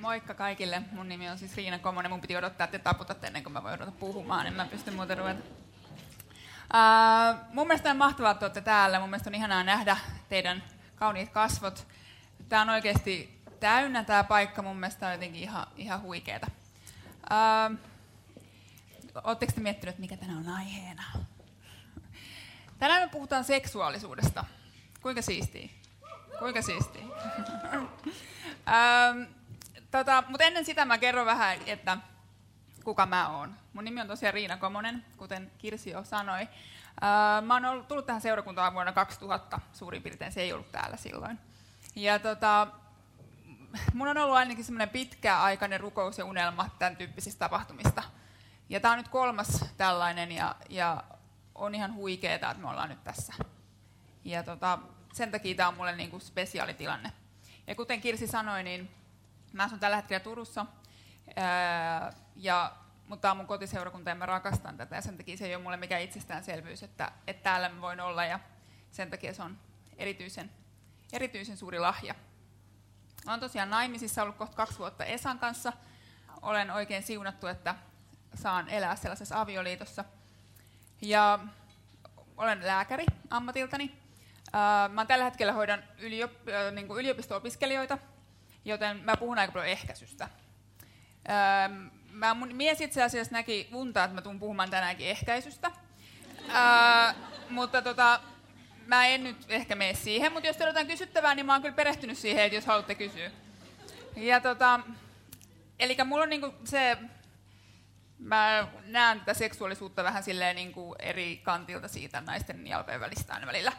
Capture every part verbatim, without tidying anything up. Moikka kaikille. Mun nimi on siis Riina Komonen. Mun piti odottaa, että te taputatte ennen kuin mä voin odottaa puhumaan, en mä pysty muuten ruveta. Uh, mun mielestä on mahtavaa, että olette täällä. Mun mielestä on ihanaa nähdä teidän kauniit kasvot. Tää on oikeasti täynnä tää paikka. Mun mielestä on jotenkin ihan, ihan huikeeta. Uh, Oletteko te miettineet, mikä tänään on aiheena? Tänään me puhutaan seksuaalisuudesta. Kuinka siistiä? Kuinka siistiä? ähm, tota, mutta ennen sitä mä kerron vähän, että kuka mä oon. Mun nimi on tosiaan Riina Komonen, kuten Kirsi jo sanoi. Äh, mä oon ollut, tullut tähän seurakuntaan vuonna kaksituhatta, suurin piirtein se ei ollut täällä silloin. Ja tota, mun on ollut ainakin semmoinen pitkäaikainen rukous ja unelma tämän tyyppisistä tapahtumista. Ja tää on nyt kolmas tällainen ja, ja on ihan huikeeta, että me ollaan nyt tässä. Ja tota, sen takia tämä on mulle niinku spesiaalitilanne. Ja kuten Kirsi sanoi, niin mä asun tällä hetkellä Turussa, ää, ja, mutta tämä on mun kotiseurakunta ja mä rakastan tätä. Ja sen takia se ei ole mulle mikään itsestäänselvyys, että, että täällä mä voin olla ja sen takia se on erityisen, erityisen suuri lahja. Olen tosiaan naimisissa ollut kohta kaksi vuotta Esan kanssa. Olen oikein siunattu, että saan elää sellaisessa avioliitossa. Ja olen lääkäri ammatiltani. Mä tällä hetkellä hoidan yliopisto-opiskelijoita, joten mä puhun aika paljon ehkäisystä. Mä mun mies itse asiassa näki unta, että mä tuun puhumaan tänäänkin ehkäisystä. Ää, mutta tota, mä en nyt ehkä mene siihen, mutta jos teillä on jotain kysyttävää, niin mä oon kyllä perehtynyt siihen, että jos haluatte kysyä. Ja tota, eli mulla on niinku se... Mä näen tätä seksuaalisuutta vähän silleen niin kuin eri kantilta siitä naisten jalkojen välistä aina välillä.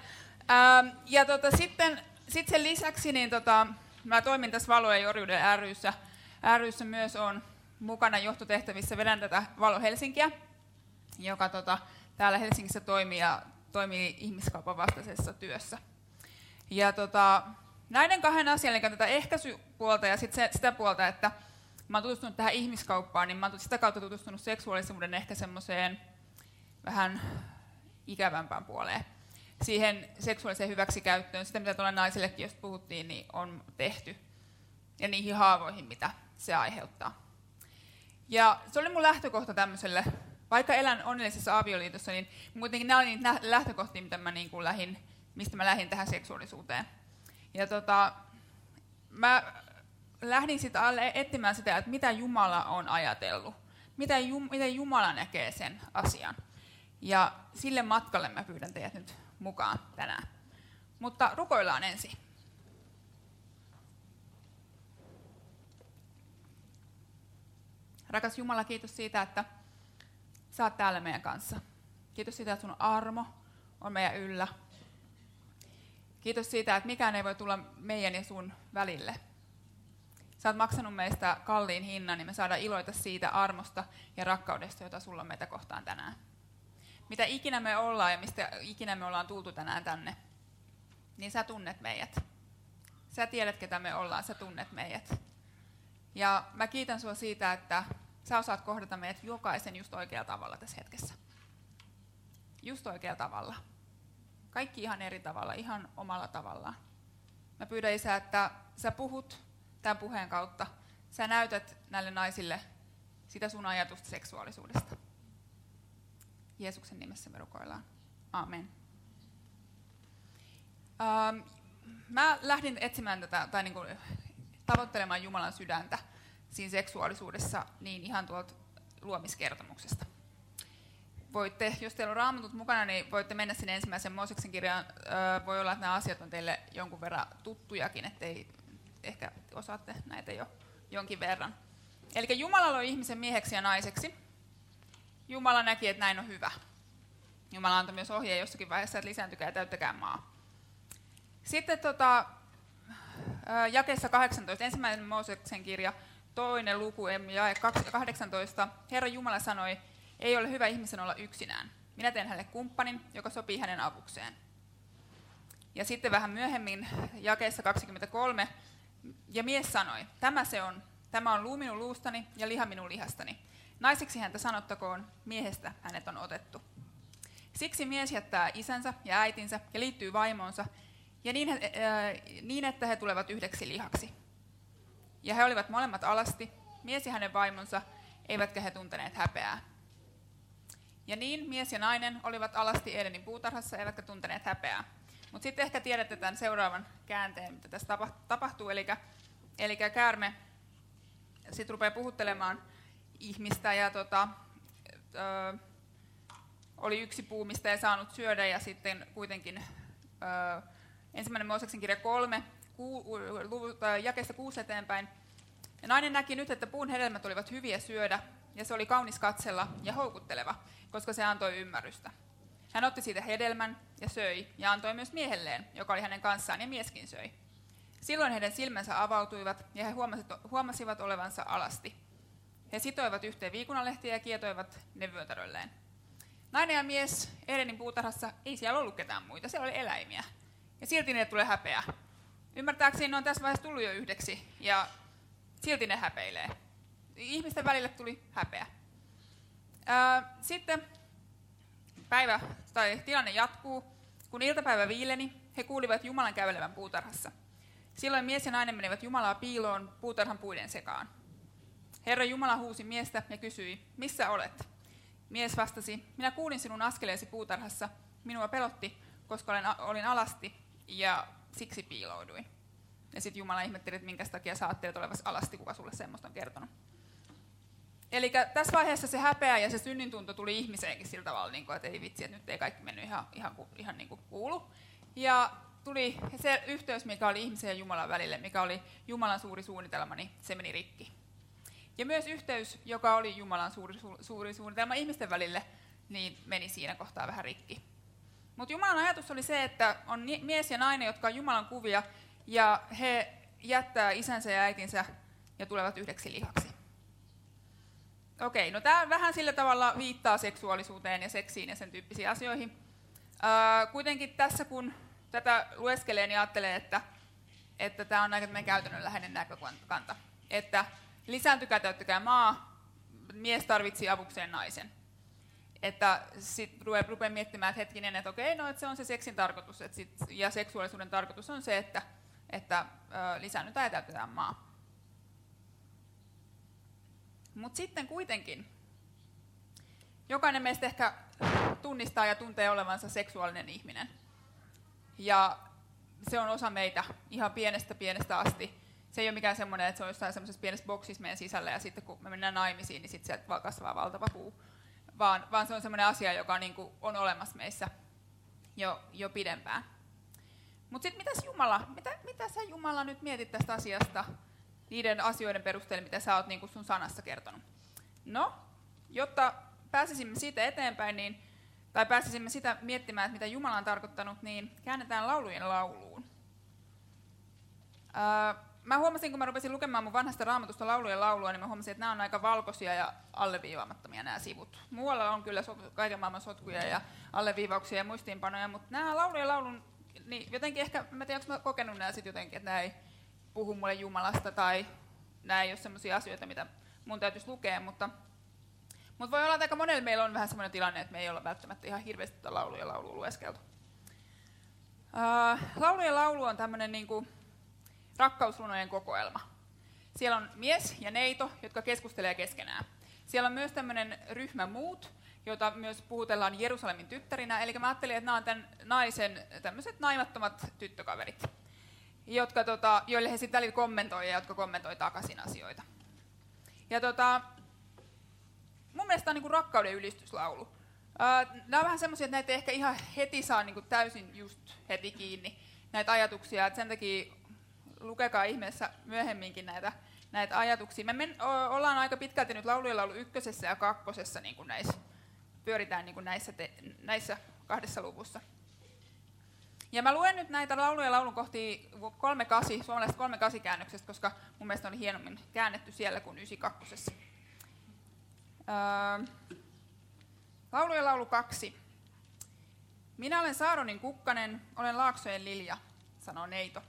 Ää, ja tota, sitten sit sen lisäksi niin tota, mä toimin tässä Valo- ja Jorjuuden ry:ssä. ry:ssä myös on mukana johtotehtävissä. Vedän tätä Valo Helsinkiä, joka tota, täällä Helsingissä toimii ja toimii ihmiskaupan vastaisessa työssä. Ja tota, näiden kahden asian, eli tätä ehkäisypuolta ja sit se, sitä puolta, että mä oon tutustunut tähän ihmiskauppaan, niin mä oon sitä kautta tutustunut seksuaalisuuden ehkä semmoiseen vähän ikävämpään puoleen. Siihen seksuaaliseen hyväksikäyttöön, sitä mitä tuolla naisillekin, josta puhuttiin, niin on tehty. Ja niihin haavoihin, mitä se aiheuttaa. Ja se oli mun lähtökohta tämmöiselle, vaikka elän onnellisessa avioliitossa, niin kuitenkin nämä oli niitä lähtökohtia, mitä mä niin kuin lähdin, mistä mä lähdin tähän seksuaalisuuteen. Ja tota, mä... Lähdin sitä etsimään sitä, että mitä Jumala on ajatellut, mitä Jum, miten Jumala näkee sen asian. Ja sille matkalle mä pyydän teidät nyt mukaan tänään. Mutta rukoillaan ensin. Rakas Jumala, kiitos siitä, että sä oot täällä meidän kanssa. Kiitos siitä, että sun armo on meidän yllä. Kiitos siitä, että mikään ei voi tulla meidän ja sun välille. Sä oot maksanut meistä kalliin hinnan, niin me saadaan iloita siitä armosta ja rakkaudesta, jota sulla on meitä kohtaan tänään. Mitä ikinä me ollaan ja mistä ikinä me ollaan tultu tänään tänne, niin sä tunnet meidät. Sä tiedät, ketä me ollaan, sä tunnet meidät. Ja mä kiitän sua siitä, että sä osaat kohdata meidät jokaisen just oikealla tavalla tässä hetkessä. Just oikealla tavalla. Kaikki ihan eri tavalla, ihan omalla tavallaan. Mä pyydän, Isä, että sä puhut tämän puheen kautta. Sä näytät näille naisille sitä sun ajatusta seksuaalisuudesta. Jeesuksen nimessä me rukoillaan. Aamen. Ähm, mä lähdin etsimään tätä, tai niin kuin tavoittelemaan Jumalan sydäntä siinä seksuaalisuudessa niin ihan tuolta luomiskertomuksesta. Voitte, jos teillä on raamatut mukana, niin voitte mennä sinne ensimmäiseen Mooseksen kirjaan. Äh, voi olla, että nämä asiat on teille jonkun verran tuttujakin, ettei ehkä osaatte näitä jo jonkin verran. Eli Jumala loi ihmisen mieheksi ja naiseksi. Jumala näki, että näin on hyvä. Jumala antoi myös ohjeen jossakin vaiheessa, että lisääntykää ja täyttäkää maa. Sitten tota, jakeessa kahdeksantoista, ensimmäinen Mooseksen kirja, toinen luku, jae kahdeksantoista. Herra Jumala sanoi, ei ole hyvä ihmisen olla yksinään. Minä teen hänelle kumppanin, joka sopii hänen avukseen. Ja sitten vähän myöhemmin, jakeessa kaksikymmentäkolme. Ja mies sanoi, tämä se on, tämä on luu minun luustani ja liha minun lihastani. Naiseksi häntä sanottakoon, miehestä hänet on otettu. Siksi mies jättää isänsä ja äitinsä ja liittyy vaimoonsa, ja niin, äh, niin että he tulevat yhdeksi lihaksi. Ja he olivat molemmat alasti, mies ja hänen vaimonsa, eivätkä he tunteneet häpeää. Ja niin mies ja nainen olivat alasti Edenin puutarhassa, eivätkä tunteneet häpeää. Mutta sitten ehkä tiedätte tämän seuraavan käänteen, mitä tässä tapahtuu. Eli, eli käärme sitten rupeaa puhuttelemaan ihmistä ja tota, ö, oli yksi puu, mistä ei saanut syödä. Ja sitten kuitenkin ö, ensimmäinen Mooseksen kirja kolme, jakeesta kuusi eteenpäin. Ja nainen näki nyt, että puun hedelmät olivat hyviä syödä, ja se oli kaunis katsella ja houkutteleva, koska se antoi ymmärrystä. Hän otti siitä hedelmän ja söi, ja antoi myös miehelleen, joka oli hänen kanssaan, ja mieskin söi. Silloin heidän silmänsä avautuivat, ja he huomasivat olevansa alasti. He sitoivat yhteen viikunanlehtiä ja kietoivat ne vyötärölleen. Nainen ja mies Edenin puutarhassa, ei siellä ollut ketään muita, siellä oli eläimiä. Ja silti ne tulee häpeä. Ymmärtääkseni ne on tässä vaiheessa tullut jo yhdeksi, ja silti ne häpeilee. Ihmisten välille tuli häpeä. Ää, sitten päivä tai tilanne jatkuu. Kun iltapäivä viileni, he kuulivat Jumalan kävelevän puutarhassa. Silloin mies ja nainen menivät Jumalaa piiloon puutarhan puiden sekaan. Herra Jumala huusi miestä ja kysyi, missä olet? Mies vastasi, minä kuulin sinun askeleesi puutarhassa. Minua pelotti, koska olin alasti ja siksi piilouduin. Ja sitten Jumala ihmetteli, että minkä takia sä ajattelet olevasi alasti, kuka sulle semmoista on kertonut. Eli tässä vaiheessa se häpeä ja se synnintunto tuli ihmiseenkin sillä tavalla, että ei vitsi, että nyt ei kaikki mennyt ihan, ihan, ihan niin kuin kuulu. Ja tuli se yhteys, mikä oli ihmisen ja Jumalan välille, mikä oli Jumalan suuri suunnitelma, niin se meni rikki. Ja myös yhteys, joka oli Jumalan suuri, suuri suunnitelma ihmisten välille, niin meni siinä kohtaa vähän rikki. Mutta Jumalan ajatus oli se, että on mies ja nainen, jotka on Jumalan kuvia, ja he jättää isänsä ja äitinsä ja tulevat yhdeksi lihaksi. Okei, no tämä vähän sillä tavalla viittaa seksuaalisuuteen ja seksiin ja sen tyyppisiin asioihin. Ää, kuitenkin tässä kun tätä lueskelee, niin ajattelee, että että tämä on aika tämmöinen käytännönläheinen näkökanta. Että lisääntykää, täyttäkää maa, mies tarvitsi avukseen naisen. Että sitten rupeaa rupea miettimään, että hetkinen, että okei, no, että se on se seksin tarkoitus. Että sit, ja seksuaalisuuden tarkoitus on se, että, että lisäännytään ja täytetään maa. Mutta sitten kuitenkin, jokainen meistä ehkä tunnistaa ja tuntee olevansa seksuaalinen ihminen. Ja se on osa meitä ihan pienestä pienestä asti. Se ei ole mikään semmoinen, että se on jossain semmoisessa pienessä boksissa meidän sisällä, ja sitten kun me mennään naimisiin, niin sitten sieltä vaan kasvaa valtava puu. Vaan, vaan se on sellainen asia, joka niin kuin on olemassa meissä jo, jo pidempään. Mutta sitten mitäs Jumala, mitä, mitä sä Jumala nyt mietit tästä asiasta, niiden asioiden perusteella, mitä sä oot niin kuin sun sanassa kertonut? No, jotta pääsisimme siitä eteenpäin, niin, tai pääsisimme sitä miettimään, että mitä Jumala on tarkoittanut, niin käännetään laulujen lauluun. Öö, mä huomasin, kun mä rupesin lukemaan mun vanhasta Raamatusta laulujen laulua, niin mä huomasin, että nämä on aika valkoisia ja alleviivaamattomia nämä sivut. Muualla on kyllä kaiken maailman sotkuja ja alleviivauksia ja muistiinpanoja, mutta nämä laulujen laulun, niin jotenkin ehkä, mä tiedän, onko mä kokenut nämä sitten jotenkin, että nämä ei puhu mulle Jumalasta tai nämä ei ole sellaisia asioita, mitä mun täytyisi lukea, mutta, mutta voi olla, että aika monella meillä on vähän sellainen tilanne, että me ei olla välttämättä ihan hirveästi tätä laulujen laulua lueskeltu. Äh, laulujen laulu on tämmöinen niin kuin rakkausrunojen kokoelma. Siellä on mies ja neito, jotka keskustelee keskenään. Siellä on myös tämmöinen ryhmä muut, jota myös puhutellaan Jerusalemin tyttärinä. Eli mä ajattelin, että nämä on tämän naisen tämmöiset naimattomat tyttökaverit, jotka, tota, joille he sitten välillä kommentoi ja jotka kommentoi takaisin asioita. Ja tota, mun mielestä tämä on niinku rakkauden ylistyslaulu. Nämä on vähän semmoisia, että näitä ei ehkä ihan heti saa niinku täysin just heti kiinni näitä ajatuksia, että sen takia lukekaa ihmeessä myöhemminkin näitä, näitä ajatuksia. Me men, o, ollaan aika pitkälti nyt laulujen laulu ykkösessä ja kakkosessa, niin kuin näissä, pyöritään niin kuin näissä, te, näissä kahdessa luvussa. Ja mä luen nyt näitä laulujen laulun kohtia kolme kahdeksan, suomalaiset kolme kahdeksan käännöksestä, koska mun mielestä oli hienommin käännetty siellä kuin yhdeksänkymmentäkaksi. Öö, laulujen laulu kaksi. Minä olen Saaronin kukkanen, olen laaksojen lilja, sanoo neito.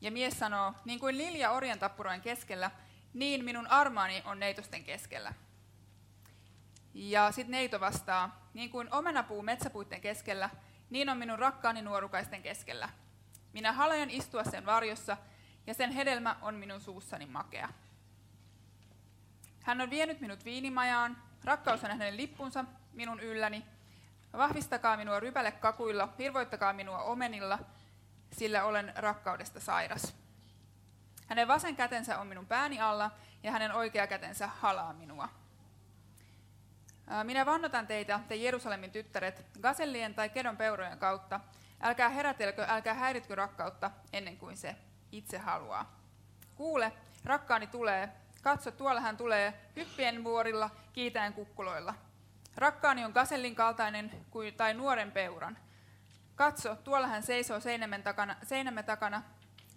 Ja mies sanoo, niin kuin lilja orjantappurojen keskellä, niin minun armaani on neitosten keskellä. Ja sitten neito vastaa, niin kuin omenapuu metsäpuitten keskellä, niin on minun rakkaani nuorukaisten keskellä. Minä halean istua sen varjossa ja sen hedelmä on minun suussani makea. Hän on vienyt minut viinimajaan, rakkaus on hänen lippunsa minun ylläni. Vahvistakaa minua rypälekakuilla, virvoittakaa minua omenilla, sillä olen rakkaudesta sairas. Hänen vasen kätensä on minun pääni alla, ja hänen oikea kätensä halaa minua. Minä vannotan teitä, te Jerusalemin tyttäret, gasellien tai kedon peurojen kautta. Älkää herätelkö, älkää häiritkö rakkautta, ennen kuin se itse haluaa. Kuule, rakkaani tulee. Katso, tuolla hän tulee, hyppien vuorilla, kiitäen kukkuloilla. Rakkaani on gasellin kaltainen kuin, tai nuoren peuran. Katso, tuolla hän seisoo seinämme takana, seinämme takana.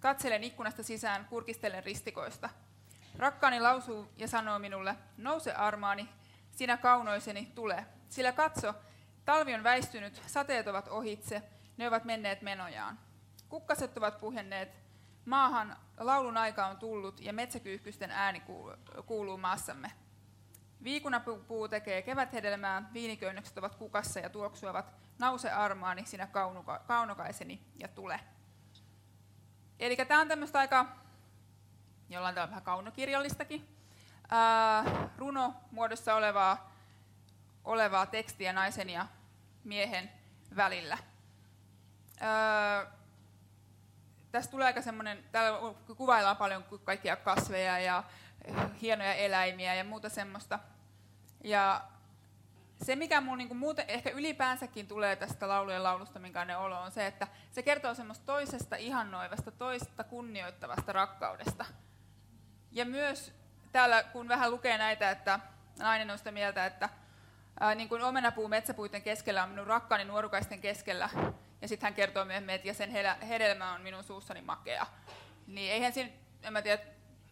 Katselen ikkunasta sisään, kurkistelen ristikoista. Rakkaani lausuu ja sanoo minulle, nouse armaani, sinä kaunoiseni, tule. Sillä katso, talvi on väistynyt, sateet ovat ohitse, ne ovat menneet menojaan. Kukkaset ovat puhjenneet, maahan laulun aika on tullut ja metsäkyyhkysten ääni kuuluu maassamme. Viikunapuu tekee keväthedelmää, viiniköynnökset ovat kukassa ja tuoksuavat, nouse armaani, sinä kaunokaiseni ja tule. Eli tämä on tämmöistä aika, jollain tavalla vähän kaunokirjallistakin, ää, runo muodossa olevaa, olevaa tekstiä naisen ja miehen välillä. Ää, tässä tulee aika semmoinen, täällä kuvaillaan paljon kaikkia kasveja ja hienoja eläimiä ja muuta semmoista. Ja se, mikä mun niin kuin muuten ehkä ylipäänsäkin tulee tästä laulujen laulusta, minkäinen olo on se, että se kertoo semmoista toisesta ihannoivasta, toista kunnioittavasta rakkaudesta. Ja myös täällä, kun vähän lukee näitä, että nainen on sitä mieltä, että ää, niin kuin omenapuu metsäpuiden keskellä on minun rakkaani nuorukaisten keskellä, ja sitten hän kertoo myöhemmin, että ja sen hedelmä on minun suussani makea. Niin eihän siinä, en mä tiedä,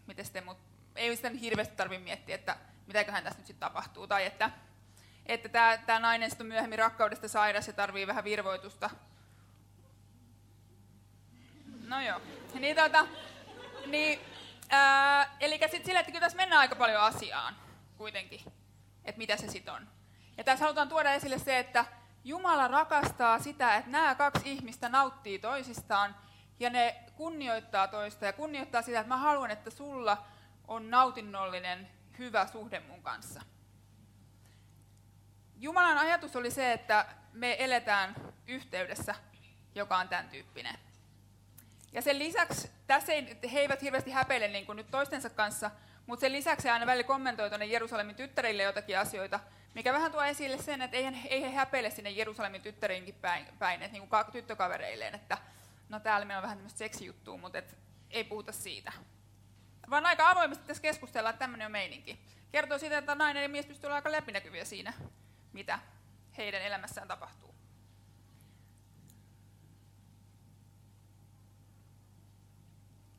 miten sitten, mutta ei sitä hirveästi tarvitse miettiä, että mitäköhän tässä nyt sitten tapahtuu, tai että että tämä, tämä nainen on myöhemmin rakkaudesta sairas ja tarvii vähän virvoitusta. No joo. Niin, tuota, niin, ää, eli sitten sillä, että kyllä tässä mennään aika paljon asiaan kuitenkin, että mitä se sitten on. Ja tässä halutaan tuoda esille se, että Jumala rakastaa sitä, että nämä kaksi ihmistä nauttii toisistaan ja ne kunnioittaa toista ja kunnioittaa sitä, että mä haluan, että sulla on nautinnollinen, hyvä suhde mun kanssa. Jumalan ajatus oli se, että me eletään yhteydessä, joka on tämän tyyppinen. Ja sen lisäksi, tässä ei, he eivät hirveästi häpeile niin kuin nyt toistensa kanssa, mutta sen lisäksi he aina välillä kommentoi tuonne Jerusalemin tyttärille jotakin asioita, mikä vähän tuo esille sen, että ei he häpeile sinne Jerusalemin tyttäriinkin päin, päin että niin kuin tyttökavereilleen, että no täällä meillä on vähän tämmöistä seksijuttua, mutta et, ei puhuta siitä. Vaan aika avoimesti tässä keskustellaan, että tämmöinen on meininki. Kertoo siitä, että nainen ja mies pystyy olla aika läpinäkyviä siinä, mitä heidän elämässään tapahtuu.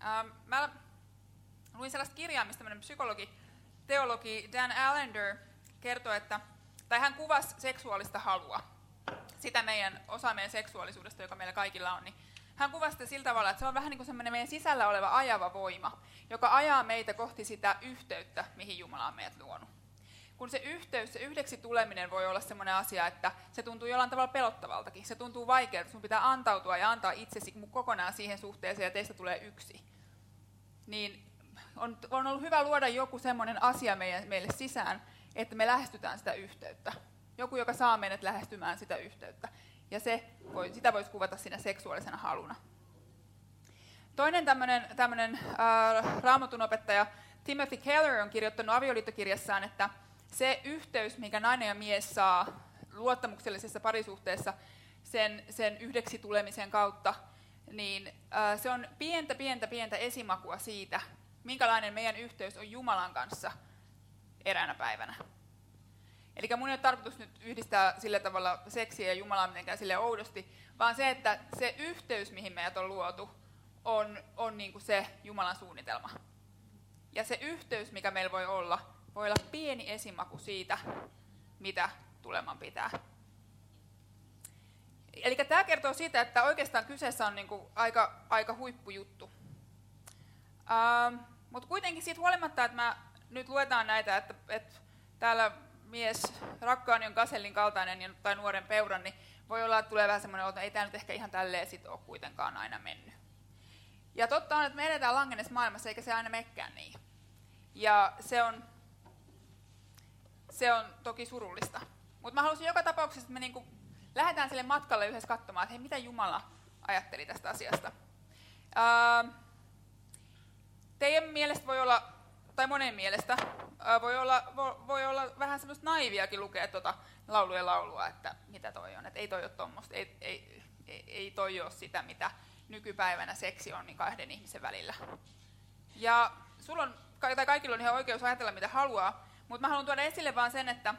Ähm, mä luin sellaista kirjaa, mistä tämmöinen psykologi, teologi Dan Allender kertoi, että, tai hän kuvasi seksuaalista halua, sitä meidän, osa meidän seksuaalisuudesta, joka meillä kaikilla on, niin hän kuvasi sitä sillä tavalla, että se on vähän niin kuin semmoinen meidän sisällä oleva ajava voima, joka ajaa meitä kohti sitä yhteyttä, mihin Jumala on meidät luonut. Kun se yhteys, se yhdeksi tuleminen voi olla sellainen asia, että se tuntuu jollain tavalla pelottavaltakin, se tuntuu vaikealta, sun pitää antautua ja antaa itsesi kokonaan siihen suhteeseen ja teistä tulee yksi. Niin on, on ollut hyvä luoda joku sellainen asia meille, meille sisään, että me lähestytään sitä yhteyttä. Joku, joka saa meidät lähestymään sitä yhteyttä. Ja se voi, sitä voisi kuvata siinä seksuaalisena haluna. Toinen tämmöinen, tämmöinen äh, raamatunopettaja Timothy Keller on kirjoittanut avioliittokirjassaan, että se yhteys, mikä nainen ja mies saa luottamuksellisessa parisuhteessa sen, sen yhdeksi tulemisen kautta, niin ää, se on pientä, pientä, pientä esimakua siitä, minkälainen meidän yhteys on Jumalan kanssa eräänä päivänä. Eli mun ei ole tarkoitus nyt yhdistää sillä tavalla seksiä ja Jumalaa mitenkään sille oudosti, vaan se, että se yhteys, mihin meidät on luotu, on, on niin kuin se Jumalan suunnitelma. Ja se yhteys, mikä meillä voi olla, voi olla pieni esimaku siitä, mitä tuleman pitää. Eli tämä kertoo siitä, että oikeastaan kyseessä on niinku aika, aika huippujuttu. Ähm, Mutta kuitenkin siitä huolimatta, että mä nyt luetaan näitä, että, että täällä mies rakkaani on gasellin kaltainen tai nuoren peuran, niin voi olla, että tulee vähän semmoinen, että ei tämä nyt ehkä ihan tälleen sit ole kuitenkaan aina mennyt. Ja totta on, että me edetään langenneessa maailmassa, eikä se aina menekään niin. Ja se on, se on toki surullista. Mutta mä halusin joka tapauksessa, että me niinku lähdetään sille matkalle yhdessä katsomaan, että hei, mitä Jumala ajatteli tästä asiasta. Ää, teidän mielestä voi olla, tai monen mielestä, ää, voi, olla, vo, voi olla vähän semmoista naiviakin lukea tuota laulujen laulua, että mitä toi on, että ei toi ole tommoista, ei, ei, ei, ei toi ole sitä, mitä nykypäivänä seksi on niin kahden ihmisen välillä. Ja sulla on, tai kaikilla on ihan oikeus ajatella, mitä haluaa, mutta mä haluan tuoda esille vaan sen, että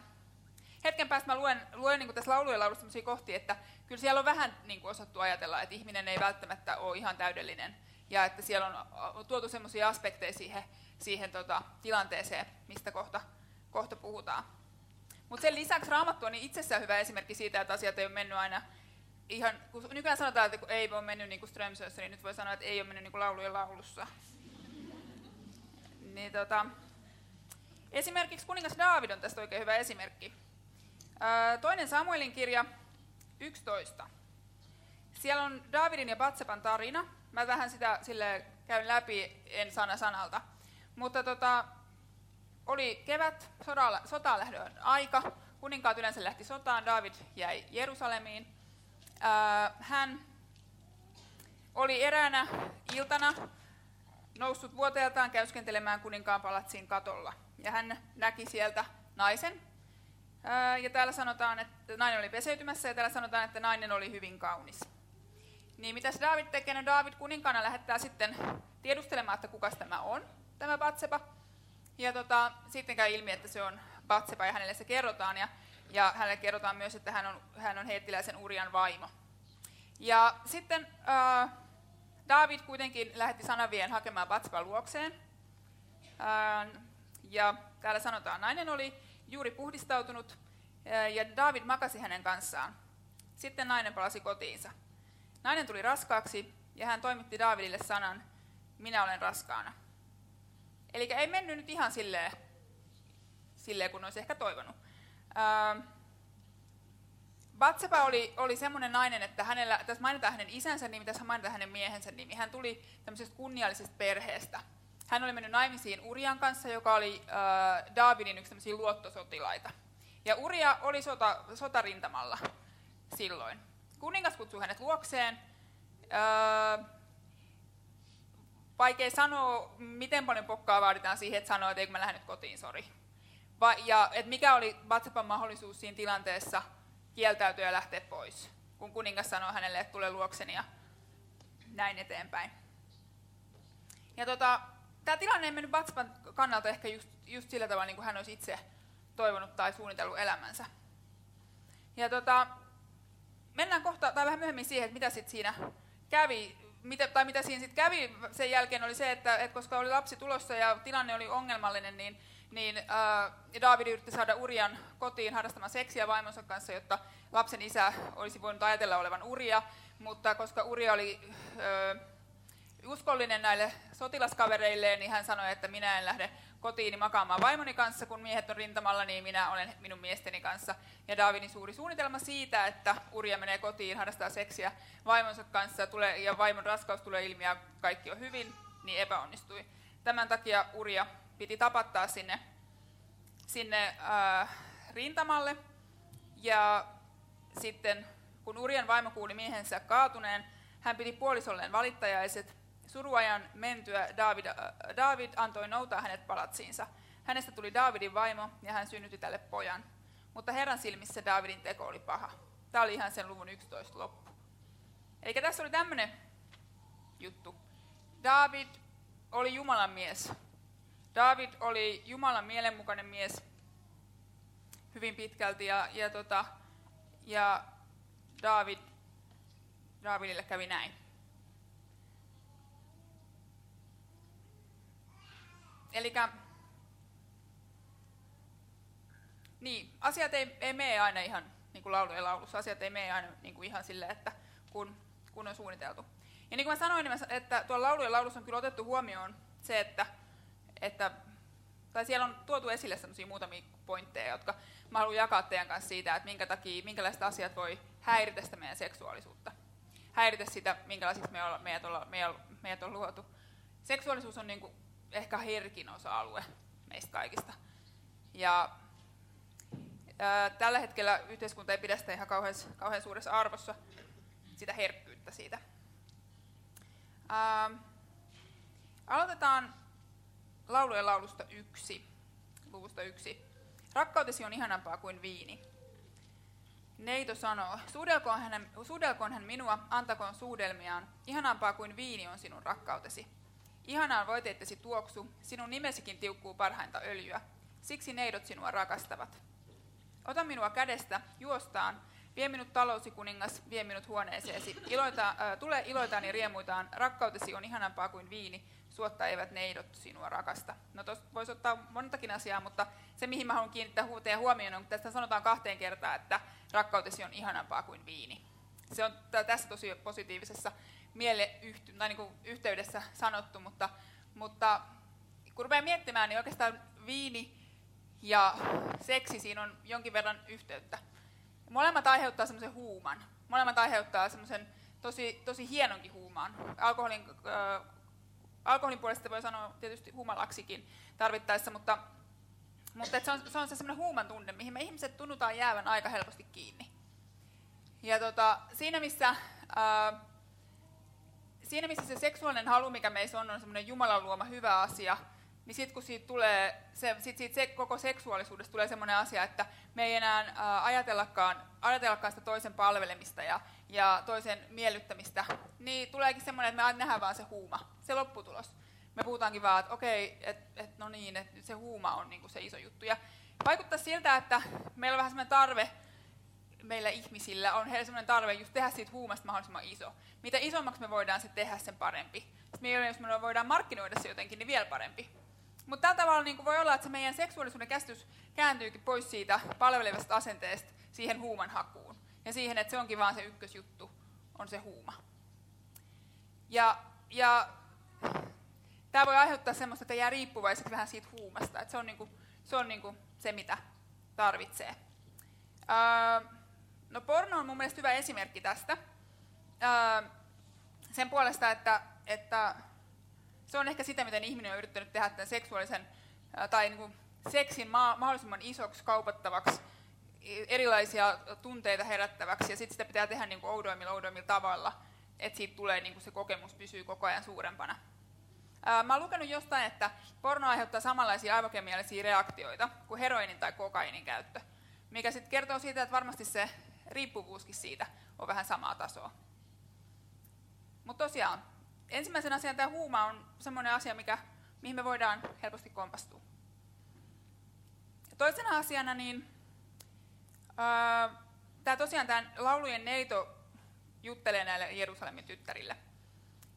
hetken päästä mä luen, luen niin kuin tässä laulujen laulussa sellaisia kohtia, että kyllä siellä on vähän niin kuin osattu ajatella, että ihminen ei välttämättä ole ihan täydellinen, ja että siellä on, on tuotu sellaisia aspekteja siihen, siihen tota, tilanteeseen, mistä kohta, kohta puhutaan. Mutta sen lisäksi Raamattu on niin itsessään hyvä esimerkki siitä, että asiat ei ole mennyt aina ihan, kun nykyään sanotaan, että kun ei ole mennyt niin kuin Strömsössä, niin nyt voi sanoa, että ei ole mennyt niin kuin laulujen laulussa. Niin, tota, esimerkiksi kuningas Daavid on tästä oikein hyvä esimerkki. Toinen Samuelin kirja yksitoista. Siellä on Daavidin ja Batsepan tarina. Mä vähän sitä sille käyn läpi, en sana sanalta. Mutta tota, oli kevät, sodalla, sotaan lähdön aika. Kuninkaat yleensä lähti sotaan, Daavid jäi Jerusalemiin. Hän oli eräänä iltana noussut vuoteeltaan käyskentelemään kuninkaan palatsin katolla. Ja hän näki sieltä naisen. Ja täällä sanotaan, että nainen oli peseytymässä, ja täällä sanotaan, että nainen oli hyvin kaunis. Niin mitäs Daavid tekee? No Daavid kuninkaana lähettää sitten tiedustelemaan, että kukas tämä on, tämä Batsepa. Ja tota, sitten käy ilmi, että se on Batsepa, ja hänelle se kerrotaan. Ja, ja hänelle kerrotaan myös, että hän on, hän on heettiläisen Urian vaimo. Ja sitten äh, Daavid kuitenkin lähetti sanavien hakemaan Batsepan luokseen. Äh, ja täällä sanotaan, että nainen oli juuri puhdistautunut, ja Daavid makasi hänen kanssaan. Sitten nainen palasi kotiinsa. Nainen tuli raskaaksi, ja hän toimitti Daavidille sanan, minä olen raskaana. Eli ei mennyt nyt ihan silleen, silleen kuin olisi ehkä toivonut. Batsepa oli, oli semmoinen nainen, että hänellä, tässä mainitaan hänen isänsä nimi, tässä mainitaan hänen miehensä nimi. Hän tuli tämmöisestä kunniallisesta perheestä. Hän oli mennyt naimisiin Urian kanssa, joka oli äh, Daavidin yksi tämmöisiä luottosotilaita. Ja Uria oli sota, sotarintamalla silloin. Kuningas kutsui hänet luokseen. Äh, vaikea sanoa, miten paljon pokkaa vaaditaan siihen, että sanoo, että eikö mä lähden nyt kotiin, sori. Va- ja että mikä oli Batsepan mahdollisuus siinä tilanteessa kieltäytyä ja lähteä pois, kun kuningas sanoi hänelle, että tule luokseni ja näin eteenpäin. Ja tota... Tämä tilanne ei mennyt Batsepan kannalta ehkä just, just sillä tavalla, niin kuin hän olisi itse toivonut tai suunnitellut elämänsä. Ja tota, mennään kohta, tai vähän myöhemmin siihen, että mitä sitten siinä kävi, mitä, tai mitä siinä sitten kävi sen jälkeen oli se, että et koska oli lapsi tulossa ja tilanne oli ongelmallinen, niin, niin äh, Daavid yritti saada Urian kotiin harrastamaan seksiä vaimonsa kanssa, jotta lapsen isä olisi voinut ajatella olevan Uria, mutta koska Uria oli... Äh, uskollinen näille sotilaskavereilleen, niin hän sanoi, että minä en lähde kotiini makaamaan vaimoni kanssa, kun miehet on rintamalla, niin minä olen minun miesteni kanssa. Ja Daavidin suuri suunnitelma siitä, että Uria menee kotiin, harrastaa seksiä vaimonsa kanssa tulee, ja vaimon raskaus tulee ilmi ja kaikki on hyvin, niin epäonnistui. Tämän takia Uria piti tapattaa sinne, sinne äh, rintamalle, ja sitten kun Urian vaimo kuuli miehensä kaatuneen, hän piti puolisolleen valittajaiset. Suruajan mentyä Daavid, Daavid antoi noutaa hänet palatsiinsa. Hänestä tuli Daavidin vaimo ja hän synnytti tälle pojan. Mutta Herran silmissä Daavidin teko oli paha. Tämä oli ihan sen luvun yksitoista loppu. Eli tässä oli tämmöinen juttu. Daavid oli Jumalan mies. Daavid oli Jumalan mielenmukainen mies hyvin pitkälti. Ja, ja, tota, ja Daavid, Daavidille kävi näin. Elikkä, niin, asiat ei, ei mene aina ihan, niin kuin laulujen laulussa, asiat ei mene aina niin kuin ihan silleen, että kun, kun on suunniteltu. Ja niin kuin mä sanoin, niin mä, että tuolla laulujen laulussa on kyllä otettu huomioon se, että, että tai siellä on tuotu esille sellaisia muutamia pointteja, jotka mä haluan jakaa teidän kanssa siitä, että minkä takia, minkälaiset asiat voi häiritä sitä meidän seksuaalisuutta. Häiritä sitä, minkälaisiksi me, olla, me, olla, me, olla, meidät on luotu. Seksuaalisuus on niin kuin ehkä herkin osa-alue meistä kaikista. Ja ää, tällä hetkellä yhteiskunta ei pidä sitä ihan kauhean, kauhean suuressa arvossa, sitä herkkyyttä siitä. Ää, aloitetaan laulujen laulusta yksi, luvusta yksi. Rakkautesi on ihanampaa kuin viini. Neito sanoo, suudelkoon hän, suudelkoon hän minua, antakoon suudelmiaan, ihanampaa kuin viini on sinun rakkautesi. Ihanaan voiteettesi tuoksu, sinun nimesikin tiukkuu parhainta öljyä, siksi neidot sinua rakastavat. Ota minua kädestä, juostaan, vie minut talousi kuningas, vie minut huoneeseesi, iloita, äh, tule iloitaan ja riemuitaan, rakkautesi on ihanampaa kuin viini, suotta eivät neidot sinua rakasta. No tuossa voisi ottaa montakin asiaa, mutta se mihin mä haluan kiinnittää huuteen huomioon on, tästä sanotaan kahteen kertaan, että rakkautesi on ihanampaa kuin viini. Se on tässä tosi positiivisessa mielleyhty- tai niin kuin yhteydessä sanottu, mutta, mutta kun rupeaa miettimään, niin oikeastaan viini ja seksi siinä on jonkin verran yhteyttä. Molemmat aiheuttaa semmoisen huuman, molemmat aiheuttaa semmoisen tosi, tosi hienonkin huumaan. Alkoholin, äh, alkoholin puolesta voi sanoa tietysti humalaksikin tarvittaessa, mutta, mutta se on, se on se semmoinen huuman tunne, mihin me ihmiset tunnutaan jäävän aika helposti kiinni. Ja tota, siinä, missä, ää, siinä missä se seksuaalinen halu, mikä meissä on, on semmoinen Jumalan luoma hyvä asia, niin sitten kun siitä, tulee, se, sit, siitä se, koko seksuaalisuudesta tulee semmoinen asia, että me ei enää ää, ajatellakaan, ajatellakaan sitä toisen palvelemista ja, ja toisen miellyttämistä, niin tuleekin semmoinen, että me nähdään vaan se huuma, se lopputulos. Me puhutaankin vaan, että okei, että et, no niin, et se huuma on niinku se iso juttu. Ja vaikuttaa siltä, että meillä on vähän semmoinen tarve, meillä ihmisillä on sellainen tarve just tehdä siitä huumasta mahdollisimman iso. Mitä isommaksi me voidaan se tehdä, sen parempi. Sitten jos me voidaan markkinoida se jotenkin, niin vielä parempi. Mutta tällä tavalla niin voi olla, että se meidän seksuaalisuuden käsitys kääntyykin pois siitä palvelevasta asenteesta siihen huuman hakuun. Ja siihen, että se onkin vaan se ykkösjuttu, on se huuma. Ja, ja tämä voi aiheuttaa semmoista, että jää riippuvaiseksi vähän siitä huumasta. Et se on, niin kuin, se, on niin kuin se, mitä tarvitsee. Öö, No porno on mun mielestä hyvä esimerkki tästä, öö, sen puolesta, että, että se on ehkä sitä, miten ihminen on yrittänyt tehdä tämän seksuaalisen tai niin kuin seksin ma- mahdollisimman isoksi kaupattavaksi, erilaisia tunteita herättäväksi, ja sitten sitä pitää tehdä niin kuin oudoimmilla, oudoimmilla tavalla, että siitä tulee niin kuin se kokemus pysyy koko ajan suurempana. Öö, mä oon lukenut jostain, että porno aiheuttaa samanlaisia aivokemiallisia reaktioita kuin heroinin tai kokainin käyttö, mikä sitten kertoo siitä, että varmasti se riippuvuuskin siitä on vähän samaa tasoa. Mutta tosiaan, ensimmäisen asian tämä huuma on semmoinen asia, mikä, mihin me voidaan helposti kompastua. Ja toisena asiana, niin öö, tää tosiaan tämän laulujen neito juttelee näille Jerusalemin tyttärille.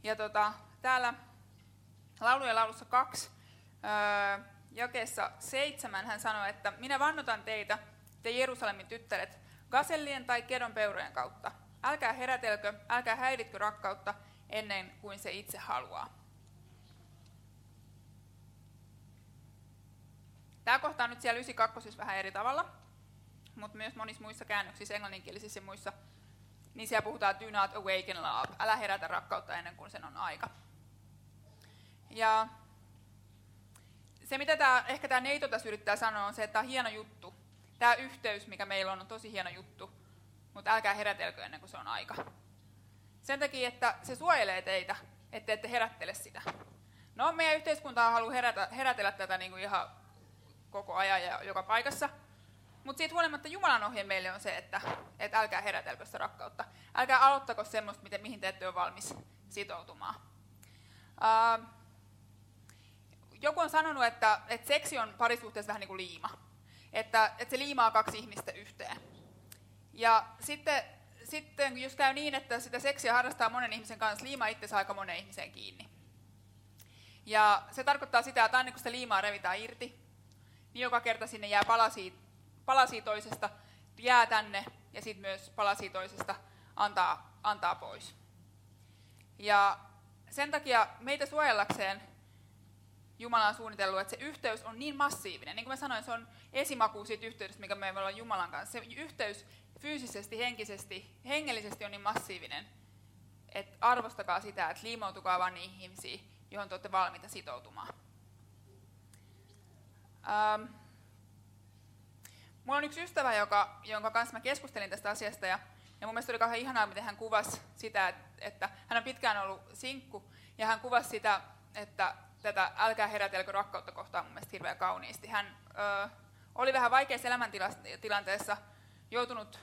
Ja tota, täällä laulujen laulussa kaksi, öö, jakeessa seitsemän hän sanoi, että minä vannotan teitä, te Jerusalemin tyttäret, gasellien tai kedon peurojen kautta. Älkää herätelkö, älkää häiritkö rakkautta ennen kuin se itse haluaa. Tämä kohta on nyt siellä yhdeksänkymmentäkaksi vähän eri tavalla, mutta myös monissa muissa käännöksissä, englanninkielisissä ja muissa, niin siellä puhutaan do not awaken love, älä herätä rakkautta ennen kuin sen on aika. Ja se, mitä tämä, ehkä tämä neito tässä yrittää sanoa, on se, että tämä on hieno juttu. Tämä yhteys, mikä meillä on, on tosi hieno juttu, mutta älkää herätelkö ennen kuin se on aika. Sen takia, että se suojelee teitä, että ette herättele sitä. No, meidän yhteiskunta haluaa herätä, herätellä tätä niin kuin ihan koko ajan ja joka paikassa, mutta siitä huolimatta Jumalan ohje meille on se, että, että älkää herätelkö sitä rakkautta. Älkää aloittako semmoista, miten, mihin te ette ole valmis sitoutumaan. Uh, joku on sanonut, että, että seksi on parisuhteessa vähän niin kuin liima. Että, että se liimaa kaksi ihmistä yhteen. Ja sitten, sitten jos käy niin, että sitä seksiä harrastaa monen ihmisen kanssa, liimaa itsensä aika monen ihmisen kiinni. Ja se tarkoittaa sitä, että aina kun sitä liimaa revitään irti, niin joka kerta sinne jää palasia, palasia toisesta, jää tänne ja sitten myös palasia toisesta antaa, antaa pois. Ja sen takia meitä suojellakseen Jumala on suunnitellut, että se yhteys on niin massiivinen. Niin kuin mä sanoin, se on esimaku siitä yhteydestä, mikä meillä on Jumalan kanssa. Se yhteys fyysisesti, henkisesti, hengellisesti on niin massiivinen, että arvostakaa sitä, että liimoutukaa vaan niihin ihmisiin, johon te olette valmiita sitoutumaan. Ähm. Mulla on yksi ystävä, joka, jonka kanssa mä keskustelin tästä asiasta, ja, ja mun mielestä oli kauhean ihanaa, miten hän kuvasi sitä, että, että hän on pitkään ollut sinkku, ja hän kuvasi sitä, että tätä älkää herätelkö rakkautta kohtaan mun mielestä hirveän kauniisti. Hän ö, oli vähän vaikeassa elämäntilanteessa joutunut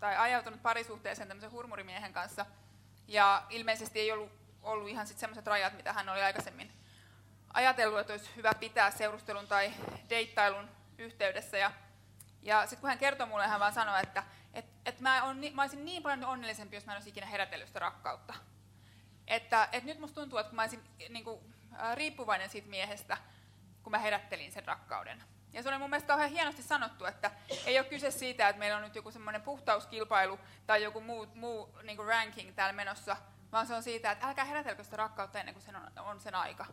tai ajautunut parisuhteeseen tämmöisen hurmurimiehen kanssa, ja ilmeisesti ei ollut, ollut ihan sitten semmoiset rajat, mitä hän oli aikaisemmin ajatellut, että olisi hyvä pitää seurustelun tai deittailun yhteydessä. Ja, ja sitten kun hän kertoi mulle, hän vaan sanoi, että et, et mä, on, mä olisin niin paljon onnellisempi, jos mä en olisi ikinä herätellyt sitä rakkautta. Että et nyt musta tuntuu, että kun mä olisin niin kuin, riippuvainen siitä miehestä, kun mä herättelin sen rakkauden. Ja se oli mun mielestä kauhean hienosti sanottu, että ei ole kyse siitä, että meillä on nyt joku semmoinen puhtauskilpailu tai joku muu, muu niin kuin ranking täällä menossa, vaan se on siitä, että älkää herätelkö sitä rakkautta ennen kuin sen on, on sen aika.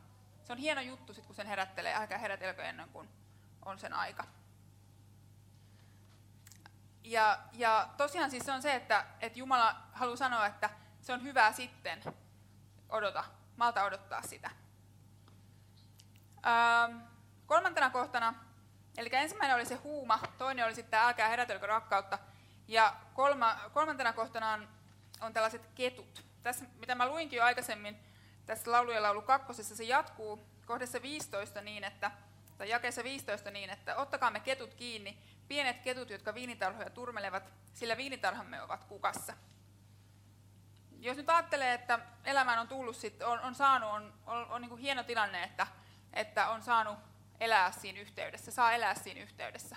Se on hieno juttu sit, kun sen herättelee, älkää herätelkö ennen kuin on sen aika. Ja, ja tosiaan siis se on se, että, että Jumala haluaa sanoa, että se on hyvää sitten, odota, malta odottaa sitä. Ähm, kolmantena kohtana, eli ensimmäinen oli se huuma, toinen oli sitten älkää herätelkö rakkautta, ja kolma, kolmantena kohtana on, on tällaiset ketut. Tässä, mitä mä luinkin jo aikaisemmin, tässä Laulujen laulu kakkosessa se jatkuu kohdassa viisitoista niin, että, tai jakeessa viisitoista niin, että ottakaamme ketut kiinni, pienet ketut, jotka viinitarhoja turmelevat, sillä viinitarhamme ovat kukassa. Jos nyt ajattelee, että elämään on tullut, sit, on, on saanut, on, on, on niin kuin hieno tilanne, että, että on saanut elää siinä yhteydessä, saa elää siinä yhteydessä.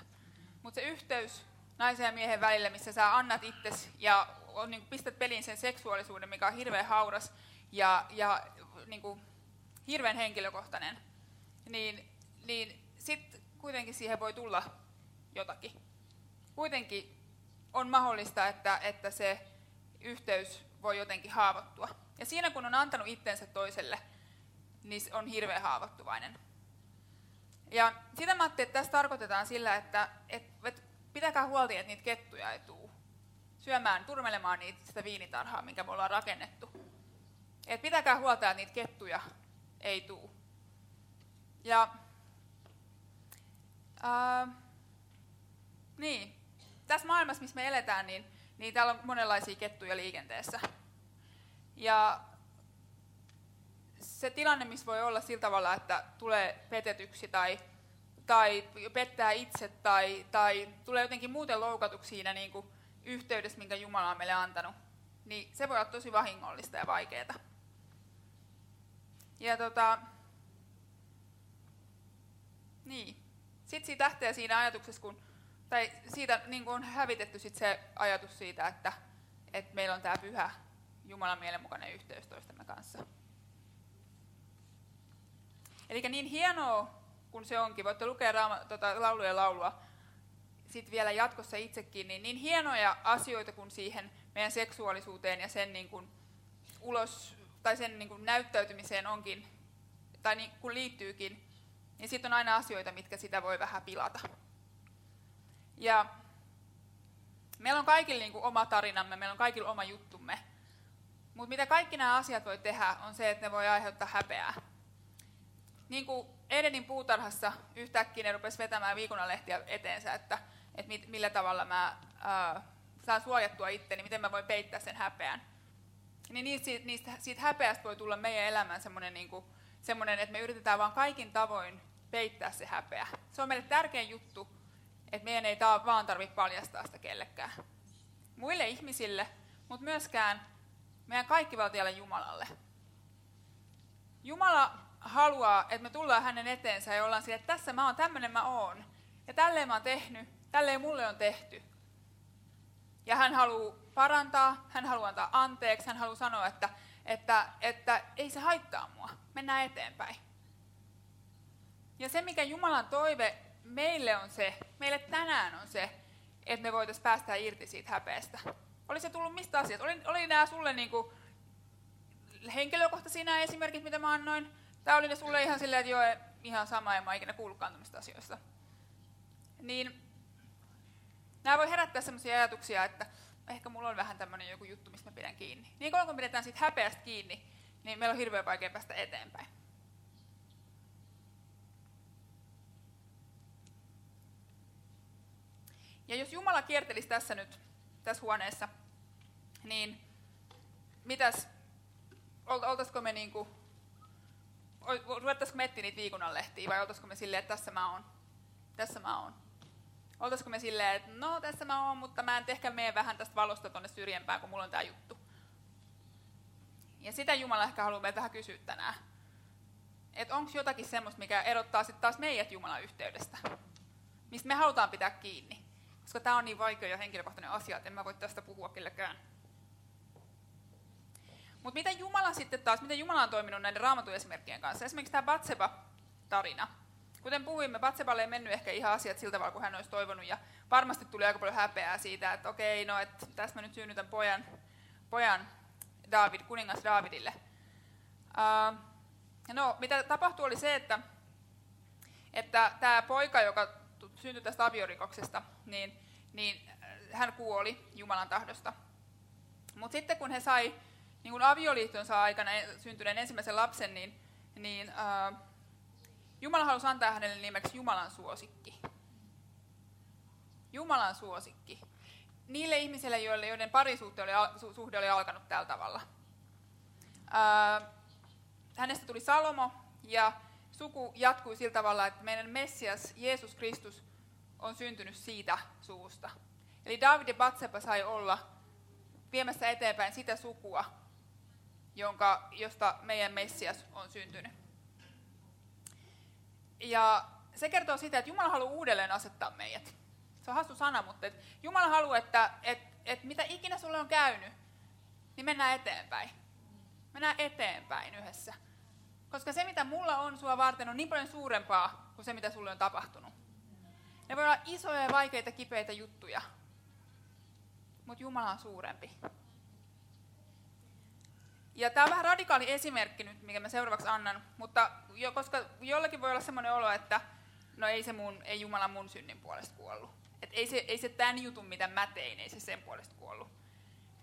Mutta se yhteys naisen ja miehen välillä, missä sä annat itsesi ja on, niin kuin pistät peliin sen seksuaalisuuden, mikä on hirveän hauras ja, ja niin kuin hirveän henkilökohtainen, niin, niin sitten kuitenkin siihen voi tulla jotakin. Kuitenkin on mahdollista, että, että se yhteys voi jotenkin haavoittua. Ja siinä kun on antanut itsensä toiselle, niin on hirveän haavoittuvainen. Ja sitä mä ajattelin, että tässä tarkoitetaan sillä, että, että pitäkää huolta, että niitä kettuja ei tule syömään, turmelemaan niitä sitä viinitarhaa, minkä me ollaan rakennettu. Että pitäkää huolta, että niitä kettuja ei tule. Ja, äh, niin, tässä maailmassa, missä me eletään, niin niin täällä on monenlaisia kettuja liikenteessä. Ja se tilanne, missä voi olla sillä tavalla, että tulee petetyksi tai, tai pettää itse tai, tai tulee jotenkin muuten loukatuksi siinä niin kuin yhteydessä, minkä Jumala on meille antanut, niin se voi olla tosi vahingollista ja vaikeaa. Ja tota, niin. Sitten siitä lähtee siinä ajatuksessa, kun tai siitä niin on hävitetty sit se ajatus siitä, että, että meillä on tämä pyhä Jumalan mielenmukainen yhteys toistemme kanssa. Eli niin hienoa kuin se onkin, voitte lukea raama, tota, Laulujen laulua sit vielä jatkossa itsekin, niin, niin hienoja asioita kuin siihen meidän seksuaalisuuteen ja sen, niin kun, ulos, tai sen niin kun näyttäytymiseen onkin, tai niin, kun liittyykin, niin sitten on aina asioita, mitkä sitä voi vähän pilata. Ja meillä on kaikilla niin kuin oma tarinamme, meillä on kaikilla oma juttumme, mutta mitä kaikki nämä asiat voi tehdä, on se, että ne voi aiheuttaa häpeää. Niin kuin Edenin puutarhassa yhtäkkiä ne rupesi vetämään viikunanlehtiä eteensä, että, että mit, millä tavalla mä äh, saan suojattua itteni, miten mä voin peittää sen häpeän. Niin niistä, niistä, siitä häpeästä voi tulla meidän elämään semmoinen, niin kuin, semmoinen, että me yritetään vaan kaikin tavoin peittää se häpeä. Se on meille tärkein juttu. Että meidän ei ta- vaan tarvitse paljastaa sitä kellekään. Muille ihmisille, mutta myöskään meidän kaikkivaltialle Jumalalle. Jumala haluaa, että me tullaan hänen eteensä ja ollaan sille, että tässä mä oon, tämmöinen mä oon. Ja tälleen mä oon tehnyt, tälleen mulle on tehty. Ja hän haluaa parantaa, hän haluaa antaa anteeksi, hän haluaa sanoa, että, että, että ei se haittaa mua, mennään eteenpäin. Ja se, mikä Jumalan toive meille on se, meille tänään on se, että me voitaisiin päästä irti siitä häpeästä. Oli se tullut mistä asiasta? Oli, oli nämä sulle niinku henkilökohtaisia nämä esimerkit, mitä mä annoin, tai oli ne sulle ihan silleen, että joo, ihan sama, en mä ikinä kuullutkaan tämmöistä asioista. Niin nämä voi herättää sellaisia ajatuksia, että ehkä mulla on vähän tämmöinen joku juttu, mistä mä pidän kiinni. Niin kauan kun pidetään siitä häpeästä kiinni, niin meillä on hirveän vaikea päästä eteenpäin. Ja jos Jumala kiertelisi tässä nyt, tässä huoneessa, niin mitäs, oltaisiko me niin kuin, ruvettaisiko me etsiä niitä viikunanlehtiä vai oltaisiko me silleen, että tässä mä oon, tässä mä oon. Oltaisiko me silleen, että no tässä mä oon, mutta mä en ehkä mene vähän tästä valosta tuonne syrjempään, kun mulla on tää juttu. Ja sitä Jumala ehkä haluaa meitä vähän kysyä tänään. Että onko jotakin semmoista, mikä erottaa sitten taas meidät Jumalan yhteydestä, mistä me halutaan pitää kiinni. Koska tämä on niin vaikea ja henkilökohtainen asia, että en mä voi tästä puhua kellekään. Mutta miten Jumala sitten taas, miten Jumala on toiminut näiden Raamatun esimerkkien kanssa? Esimerkiksi tämä Batseba-tarina. Kuten puhuimme, Batseballe ei mennyt ehkä ihan asiat siltä tavalla, kun hän olisi toivonut, ja varmasti tuli aika paljon häpeää siitä, että okei, no, että tässä mä nyt synnytän pojan, pojan David, kuningas Davidille. Uh, no, mitä tapahtui oli se, että, että tämä poika, joka syntyi tästä aviorikoksesta, niin, niin hän kuoli Jumalan tahdosta. Mutta sitten kun he sai niin kun avioliittonsa aikana syntyneen ensimmäisen lapsen, niin, niin äh, Jumala halusi antaa hänelle nimeksi Jumalan suosikki. Jumalan suosikki. Niille ihmisille, joille, joiden parisuhde oli, su, suhde oli alkanut tällä tavalla. Äh, hänestä tuli Salomo, ja suku jatkui sillä tavalla, että meidän Messias Jeesus Kristus on syntynyt siitä suvusta. Eli David ja Batseba sai olla viemässä eteenpäin sitä sukua, jonka, josta meidän Messias on syntynyt. Ja se kertoo sitä, että Jumala haluaa uudelleen asettaa meidät. Se on hassu sana, mutta että Jumala haluaa, että, että, että mitä ikinä sulle on käynyt, niin mennään eteenpäin. Mennään eteenpäin yhdessä. Koska se, mitä mulla on sua varten, on niin paljon suurempaa kuin se, mitä sulle on tapahtunut. Ne voi olla isoja ja vaikeita, kipeitä juttuja, mutta Jumala on suurempi. Ja tämä on vähän radikaali esimerkki nyt, mikä mä seuraavaksi annan, mutta jo, koska jollakin voi olla semmoinen olo, että no ei, se mun, ei Jumala mun synnin puolesta kuollut. Et ei se, ei se tämän jutun, mitä mä tein, ei se sen puolesta kuollut.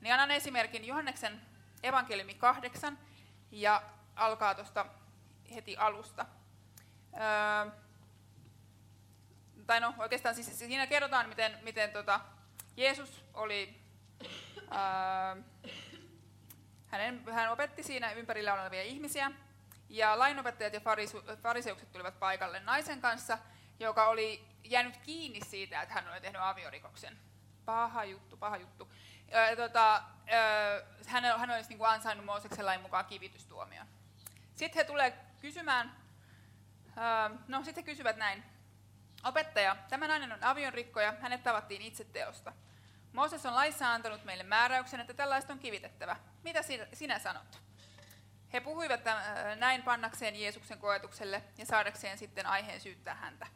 Niin annan esimerkin Johanneksen evankeliumi kahdeksan ja alkaa tuosta heti alusta. Öö, tai no oikeastaan siis siinä kerrotaan, miten, miten tota, Jeesus oli, öö, hänen, hän opetti siinä ympärillä olevia ihmisiä, ja lainopettajat ja farisu, fariseukset tulivat paikalle naisen kanssa, joka oli jäänyt kiinni siitä, että hän oli tehnyt aviorikoksen. Paha juttu, paha juttu. Öö, tota, öö, hän, hän olisi niin kuin ansainnut Mooseksen lain mukaan kivitystuomion. Sitten he tulee kysymään, no sitten he kysyvät näin, opettaja, tämä nainen on avionrikkoja, hänet tavattiin itse teosta. Mooses on laissa antanut meille määräyksen, että tällaista on kivitettävä. Mitä sinä sanot? He puhuivat näin pannakseen Jeesuksen koetukselle ja saadakseen sitten aiheen syyttää häntä.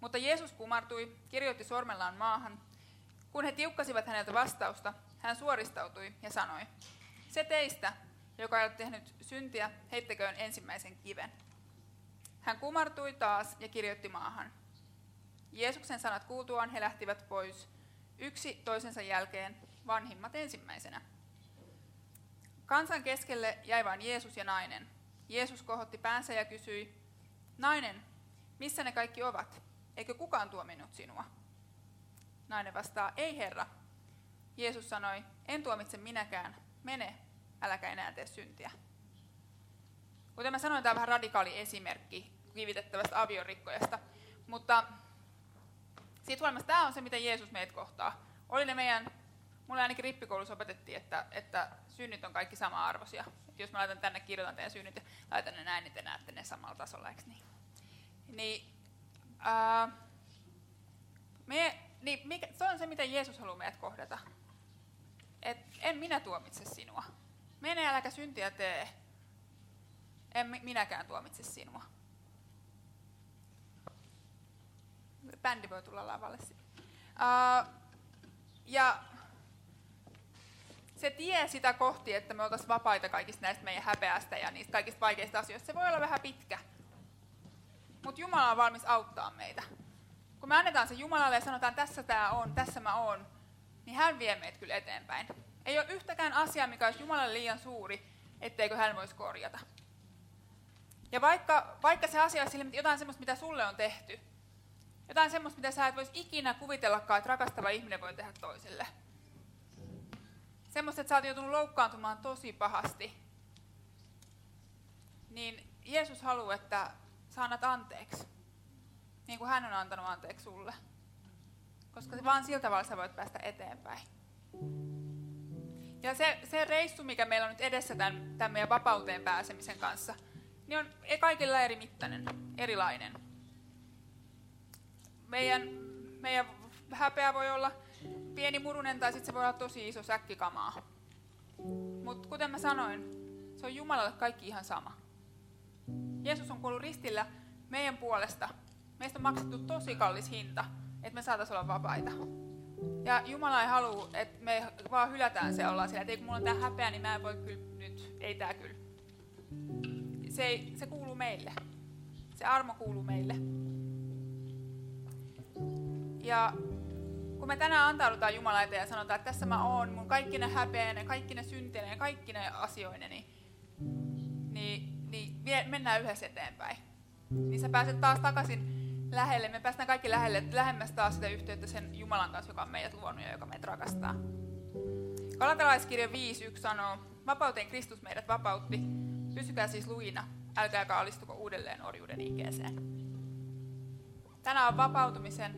Mutta Jeesus kumartui, kirjoitti sormellaan maahan. Kun he tiukkasivat häneltä vastausta, hän suoristautui ja sanoi, se teistä, joka ei ole tehnyt syntiä, heittäköön ensimmäisen kiven. Hän kumartui taas ja kirjoitti maahan. Jeesuksen sanat kuultuaan he lähtivät pois, yksi toisensa jälkeen, vanhimmat ensimmäisenä. Kansan keskelle jäi vain Jeesus ja nainen. Jeesus kohotti päänsä ja kysyi, nainen, missä ne kaikki ovat? Eikö kukaan tuominnut sinua? Nainen vastaa, ei herra. Jeesus sanoi, en tuomitse minäkään, mene. Äläkä enää tee syntiä. Kuten mä sanoin, tämä on vähän radikaali esimerkki kivitettävästä aviorikkojasta, mutta siitä huolimatta tämä on se, mitä Jeesus meitä kohtaa. Oli ne meidän, mulle ainakin rippikoulussa opetettiin, että, että synnit on kaikki sama-arvoisia. Että jos mä laitan tänne, kirjoitan teidän synnit ja laitan ne näin, niin te näette ne samalla tasolla, eikö niin? Niin, ää, me, niin mikä, se on se, mitä Jeesus haluaa meidät kohdata. Et en minä tuomitse sinua. Mene äläkä syntiä tee. En minäkään tuomitse sinua. Bändi voi tulla lavalle. Uh, ja se tie sitä kohti, että me oltaisiin vapaita kaikista näistä meidän häpeästä ja niistä kaikista vaikeista asioista, se voi olla vähän pitkä. Mutta Jumala on valmis auttaa meitä. Kun me annetaan se Jumalalle ja sanotaan, tässä tämä on, tässä mä oon, niin hän vie meitä kyllä eteenpäin. Ei ole yhtäkään asiaa, mikä olisi Jumalalle liian suuri, etteikö hän voisi korjata. Ja vaikka, vaikka se asia olisi jotain sellaista, mitä sulle on tehty, jotain sellaista, mitä sä et voisi ikinä kuvitellakaan, että rakastava ihminen voi tehdä toiselle. Semmoista, että sä oot joutunut loukkaantumaan tosi pahasti. Niin Jeesus haluaa, että sä annat anteeksi, niin kuin hän on antanut anteeksi sulle. Koska vaan sillä tavalla sä voit päästä eteenpäin. Ja se, se reissu, mikä meillä on nyt edessä tämän, tämän meidän vapauteen pääsemisen kanssa, niin on kaikilla eri mittainen, erilainen. Meidän, meidän häpeä voi olla pieni murunen tai sitten se voi olla tosi iso säkkikamaa. Mutta kuten mä sanoin, se on Jumalalle kaikki ihan sama. Jeesus on kuollut ristillä meidän puolesta. Meistä on maksettu tosi kallis hinta, että me saataisiin olla vapaita. Ja Jumala ei halua, että me vaan hylätään se ollaan siellä, että ei kun mulla on tää häpeä, niin mä en voi kyllä nyt, ei tää kyllä. Se, ei, se kuuluu meille. Se armo kuuluu meille. Ja kun me tänään antaudutaan Jumalan eteen ja sanotaan, että tässä mä oon, mun kaikki ne häpeäneen, kaikki ne synteineen, kaikki ne asioineni, niin, niin mennään yhdessä eteenpäin. Niin sä pääset taas takaisin lähelle, me päästään kaikki lähelle, lähemmäs taas sitä yhteyttä sen Jumalan kanssa, joka on meidät luonut ja joka meitä rakastaa. Galatalaiskirja viisi yksi sanoo, vapauteen Kristus meidät vapautti, pysykää siis lujina, älkääkä alistuko uudelleen orjuuden ikeeseen. Tänään on vapautumisen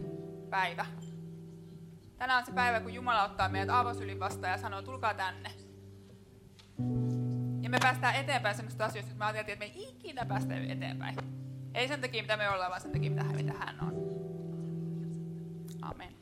päivä. Tänään on se päivä, kun Jumala ottaa meidät aavosylin vastaan ja sanoo, tulkaa tänne. Ja me päästään eteenpäin semmoista asioista, jotka me ajateltiin, että me ei ikinä päästä eteenpäin. Ei sen takia, mitä me ollaan, vaan sen takia, mitä hän on. Amen.